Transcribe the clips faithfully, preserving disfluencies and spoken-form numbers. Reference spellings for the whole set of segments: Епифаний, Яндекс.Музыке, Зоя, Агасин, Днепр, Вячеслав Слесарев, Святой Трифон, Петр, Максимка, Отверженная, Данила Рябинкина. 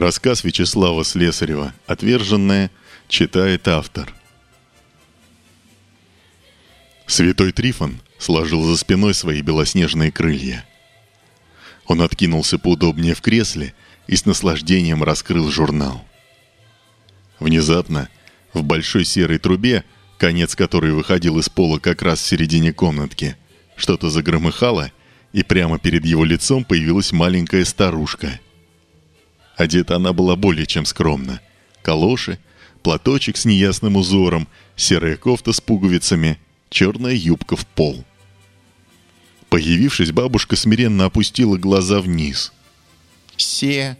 Рассказ Вячеслава Слесарева «Отверженная» читает автор. Святой Трифон сложил за спиной свои белоснежные крылья. Он откинулся поудобнее в кресле и с наслаждением раскрыл журнал. Внезапно в большой серой трубе, конец которой выходил из пола как раз в середине комнатки, что-то загромыхало, и прямо перед его лицом появилась маленькая старушка. Одета она была более чем скромно. Калоши, платочек с неясным узором, серая кофта с пуговицами, черная юбка в пол. Появившись, бабушка смиренно опустила глаза вниз. «Все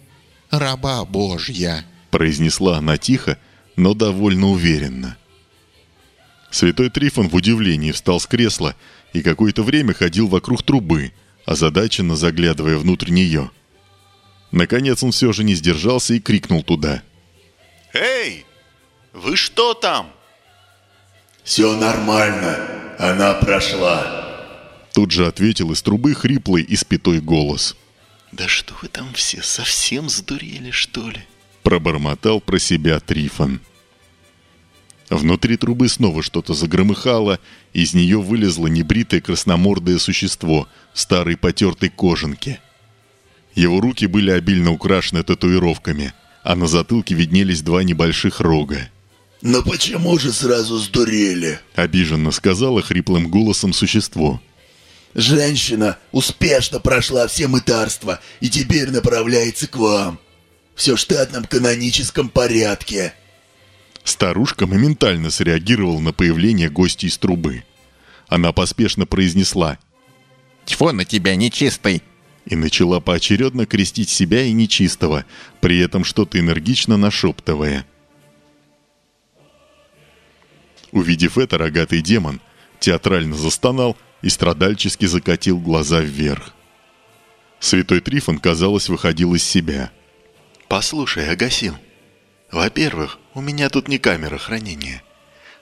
раба Божья», — произнесла она тихо, но довольно уверенно. Святой Трифон в удивлении встал с кресла и какое-то время ходил вокруг трубы, озадаченно заглядывая внутрь нее. Наконец он все же не сдержался и крикнул туда. «Эй, вы что там?» «Все нормально, она прошла», — тут же ответил из трубы хриплый и спятой голос. «Да что вы там все, совсем сдурели, что ли?» — пробормотал про себя Трифон. Внутри трубы снова что-то загромыхало, из нее вылезло небритое красномордое существо в старой потертой кожанке. Его руки были обильно украшены татуировками, а на затылке виднелись два небольших рога. «Но почему же сразу сдурели?» — обиженно сказала хриплым голосом существо. «Женщина успешно прошла все мытарства и теперь направляется к вам. Все в штатном каноническом порядке». Старушка моментально среагировала на появление гостя из трубы. Она поспешно произнесла: «Тьфу на тебя, нечистый!» и начала поочередно крестить себя и нечистого, при этом что-то энергично нашептывая. Увидев это, рогатый демон театрально застонал и страдальчески закатил глаза вверх. Святой Трифон, казалось, выходил из себя. «Послушай, Агасин, во-первых, у меня тут не камера хранения.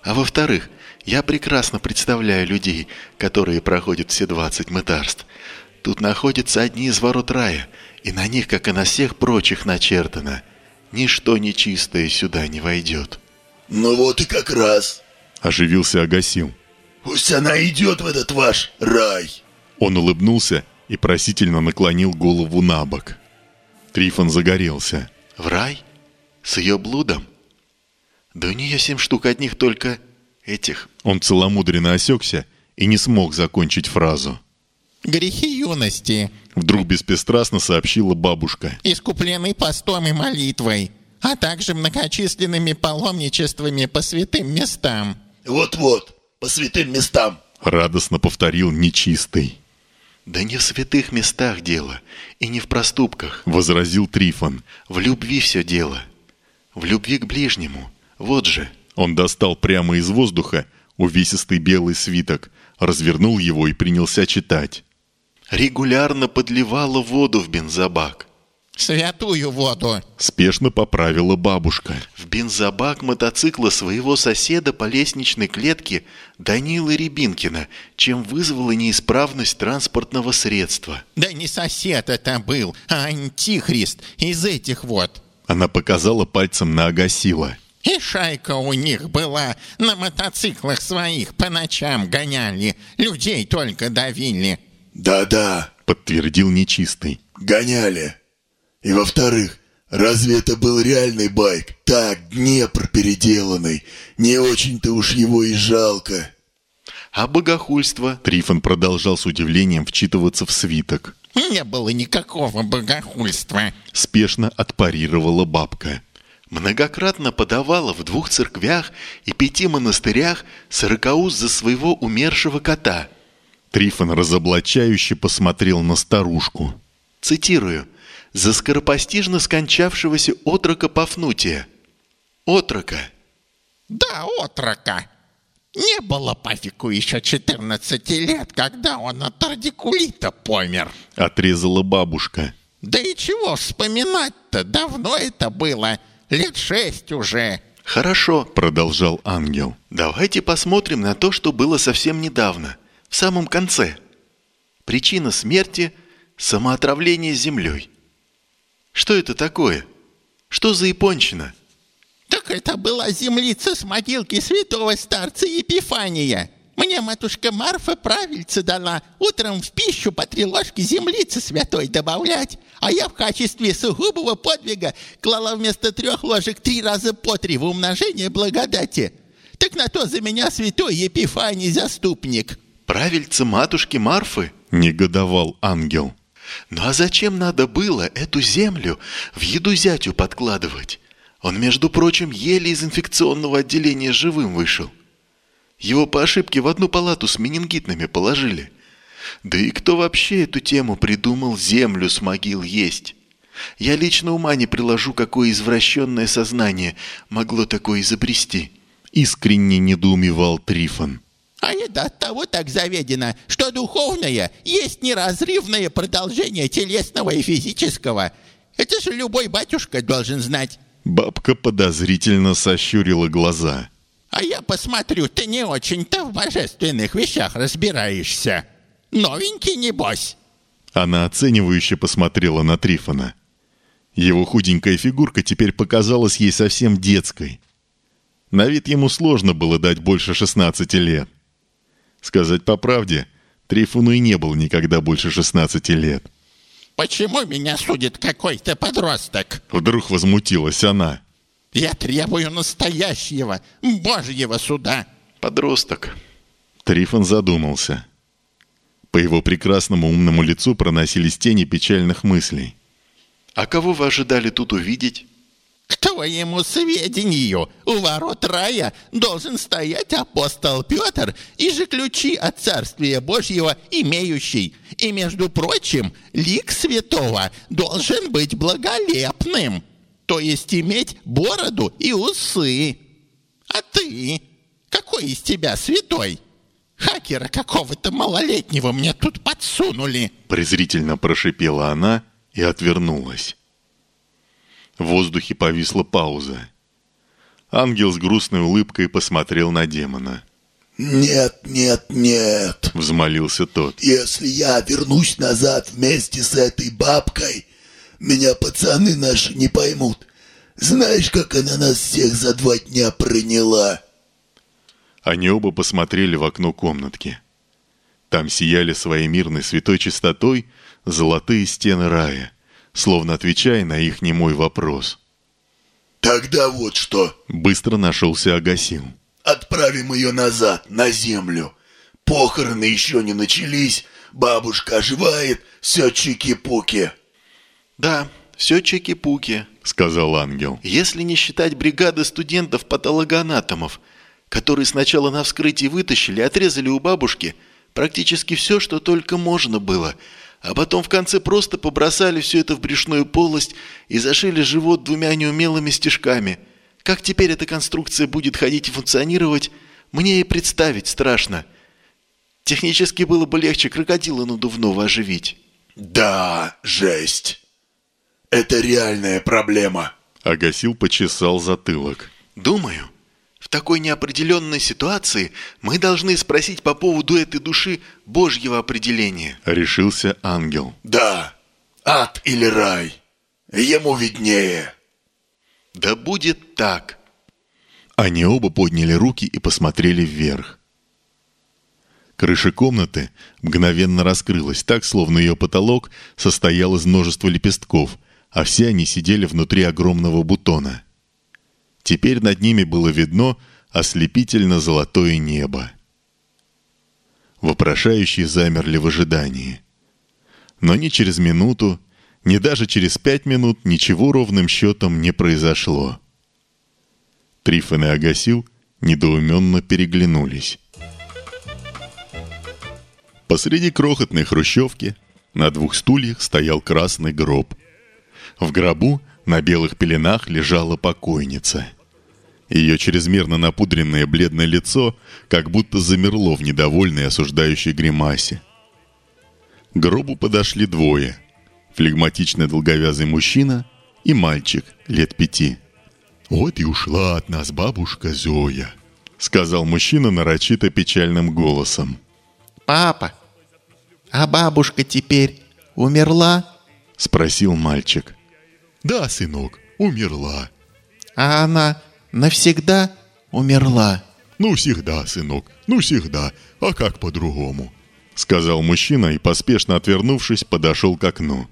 А во-вторых, я прекрасно представляю людей, которые проходят все двадцать мытарств. Тут находятся одни из ворот рая, и на них, как и на всех прочих, начертано: ничто нечистое сюда не войдет». «Ну вот и как раз», — оживился Агасин. «Пусть она идет в этот ваш рай». Он улыбнулся и просительно наклонил голову на бок. Трифон загорелся. «В рай? С ее блудом? Да у нее семь штук одних только этих». Он целомудренно осекся и не смог закончить фразу. «Грехи юности», — вдруг беспристрастно сообщила бабушка, — «искуплены постом и молитвой, а также многочисленными паломничествами по святым местам». «Вот-вот, по святым местам», — радостно повторил нечистый. «Да не в святых местах дело, и не в проступках», — возразил Трифон. «В любви все дело. В любви к ближнему. Вот же». Он достал прямо из воздуха увесистый белый свиток, развернул его и принялся читать. «Регулярно подливала воду в бензобак». «Святую воду», — спешно поправила бабушка. «В бензобак мотоцикла своего соседа по лестничной клетке Данилы Рябинкина, чем вызвала неисправность транспортного средства». «Да не сосед это был, а антихрист из этих вот». Она показала пальцем на Агасила. «И шайка у них была, на мотоциклах своих по ночам гоняли, людей только давили». «Да-да», — подтвердил нечистый. «Гоняли. И во-вторых, разве это был реальный байк? Так, Днепр переделанный. Не очень-то уж его и жалко». «А богохульство?» — Трифон продолжал с удивлением вчитываться в свиток. «Не было никакого богохульства», — спешно отпарировала бабка. «Многократно подавала в двух церквях и пяти монастырях сорокауз за своего умершего кота». Трифон разоблачающе посмотрел на старушку. «Цитирую: за скоропостижно скончавшегося отрока Пафнутия». «Отрока?» «Да, отрока. Не было Пафику еще четырнадцати лет, когда он от радикулита помер», — отрезала бабушка. «Да и чего вспоминать-то? Давно это было. Лет шесть уже». «Хорошо», — продолжал ангел. «Давайте посмотрим на то, что было совсем недавно, в самом конце. Причина смерти – самоотравление землей. Что это такое? Что за япончина?» «Так это была землица с могилки святого старца Епифания. Мне матушка Марфа правильца дала утром в пищу по три ложки землицы святой добавлять, а я в качестве сугубого подвига клала вместо трех ложек три раза по три в умножение благодати. Так на то за меня святой Епифаний заступник». «Правильца матушки Марфы?» – негодовал ангел. «Ну а зачем надо было эту землю в еду зятю подкладывать? Он, между прочим, еле из инфекционного отделения живым вышел. Его по ошибке в одну палату с менингитными положили. Да и кто вообще эту тему придумал землю с могил есть? Я лично ума не приложу, какое извращенное сознание могло такое изобрести», — искренне недоумевал Трифон. «А не до того так заведено, что духовное есть неразрывное продолжение телесного и физического. Это же любой батюшка должен знать». Бабка подозрительно сощурила глаза. «А я посмотрю, ты не очень-то в божественных вещах разбираешься. Новенький, небось». Она оценивающе посмотрела на Трифона. Его худенькая фигурка теперь показалась ей совсем детской. На вид ему сложно было дать больше шестнадцати лет. Сказать по правде, Трифону и не было никогда больше шестнадцати лет. «Почему меня судит какой-то подросток?» — вдруг возмутилась она. «Я требую настоящего, божьего суда». «Подросток?» Трифон задумался. По его прекрасному умному лицу проносились тени печальных мыслей. «А кого вы ожидали тут увидеть?» «К твоему сведению, у ворот рая должен стоять апостол Петр и же ключи от Царствия Божьего имеющий. И, между прочим, лик святого должен быть благолепным, то есть иметь бороду и усы. А ты? Какой из тебя святой? Хакера какого-то малолетнего мне тут подсунули!» Презрительно прошипела она и отвернулась. В воздухе повисла пауза. Ангел с грустной улыбкой посмотрел на демона. «Нет, нет, нет!» — взмолился тот. «Если я вернусь назад вместе с этой бабкой, меня пацаны наши не поймут. Знаешь, как она нас всех за два дня приняла?» Они оба посмотрели в окно комнатки. Там сияли своей мирной святой чистотой золотые стены рая, словно отвечая на их немой вопрос. «Тогда вот что!» — быстро нашелся Агасин. «Отправим ее назад, на землю. Похороны еще не начались, бабушка оживает, все чики-пуки». «Да, все чики-пуки», — сказал ангел. «Если не считать бригады студентов-патологоанатомов, которые сначала на вскрытии вытащили и отрезали у бабушки практически все, что только можно было, а потом в конце просто побросали все это в брюшную полость и зашили живот двумя неумелыми стежками. Как теперь эта конструкция будет ходить и функционировать, мне и представить страшно. Технически было бы легче крокодила надувного оживить». «Да, жесть. Это реальная проблема». Агасил почесал затылок. «Думаю, в такой неопределенной ситуации мы должны спросить по поводу этой души Божьего определения», — решился ангел. «Да, ад или рай, ему виднее». «Да будет так». Они оба подняли руки и посмотрели вверх. Крыша комнаты мгновенно раскрылась так, словно ее потолок состоял из множества лепестков, а все они сидели внутри огромного бутона. Теперь над ними было видно ослепительно-золотое небо. Вопрошающие замерли в ожидании. Но ни через минуту, ни даже через пять минут ничего ровным счетом не произошло. Трифон и Агасил недоуменно переглянулись. Посреди крохотной хрущевки на двух стульях стоял красный гроб. В гробу на белых пеленах лежала покойница. Ее чрезмерно напудренное бледное лицо как будто замерло в недовольной осуждающей гримасе. К гробу подошли двое: флегматичный долговязый мужчина и мальчик лет пяти. «Вот и ушла от нас бабушка Зоя», — сказал мужчина нарочито печальным голосом. «Папа, а бабушка теперь умерла?» — спросил мальчик. «Да, сынок, умерла. А она навсегда умерла. Ну всегда, сынок, ну всегда, а как по-другому? Сказал мужчина и, поспешно отвернувшись, подошел к окну.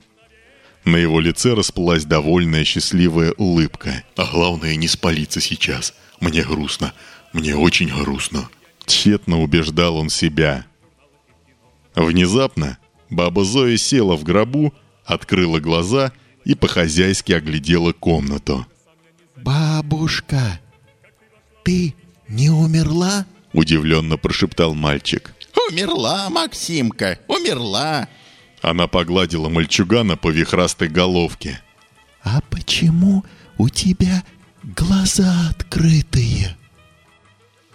На его лице расплылась довольная счастливая улыбка. А главное, не спалиться сейчас. Мне грустно, мне очень грустно. Тщетно убеждал он себя. Внезапно баба Зоя села в гробу, открыла глаза и по-хозяйски оглядела комнату. «Бабушка, ты не умерла?» — удивленно прошептал мальчик. «Умерла, Максимка, умерла!» Она погладила мальчугана по вихрастой головке. «А почему у тебя глаза открытые?»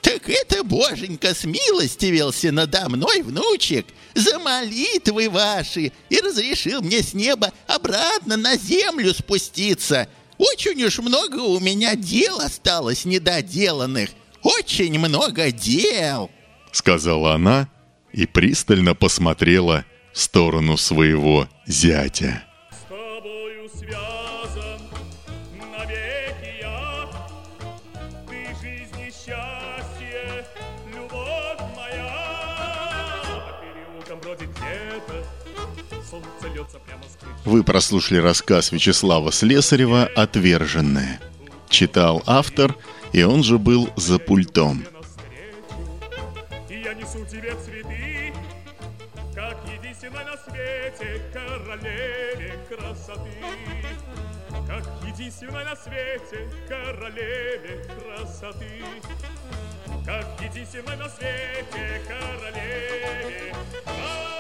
«Так это боженька смилостивился надо мной, внучек, за молитвы ваши, и разрешил мне с неба обратно на землю спуститься. Очень уж много у меня дел осталось недоделанных, очень много дел», — сказала она и пристально посмотрела в сторону своего зятя. «С тобою связан навеки я, ты жизнь и счастье, любовь моя». Вы прослушали рассказ Вячеслава Слесарева «Отверженная». Читал автор, и он же был за пультом. Я несу тебе цветы, как единственной на свете королеве красоты, как единственной на свете королеве красоты, как единственной на свете королеве красоты.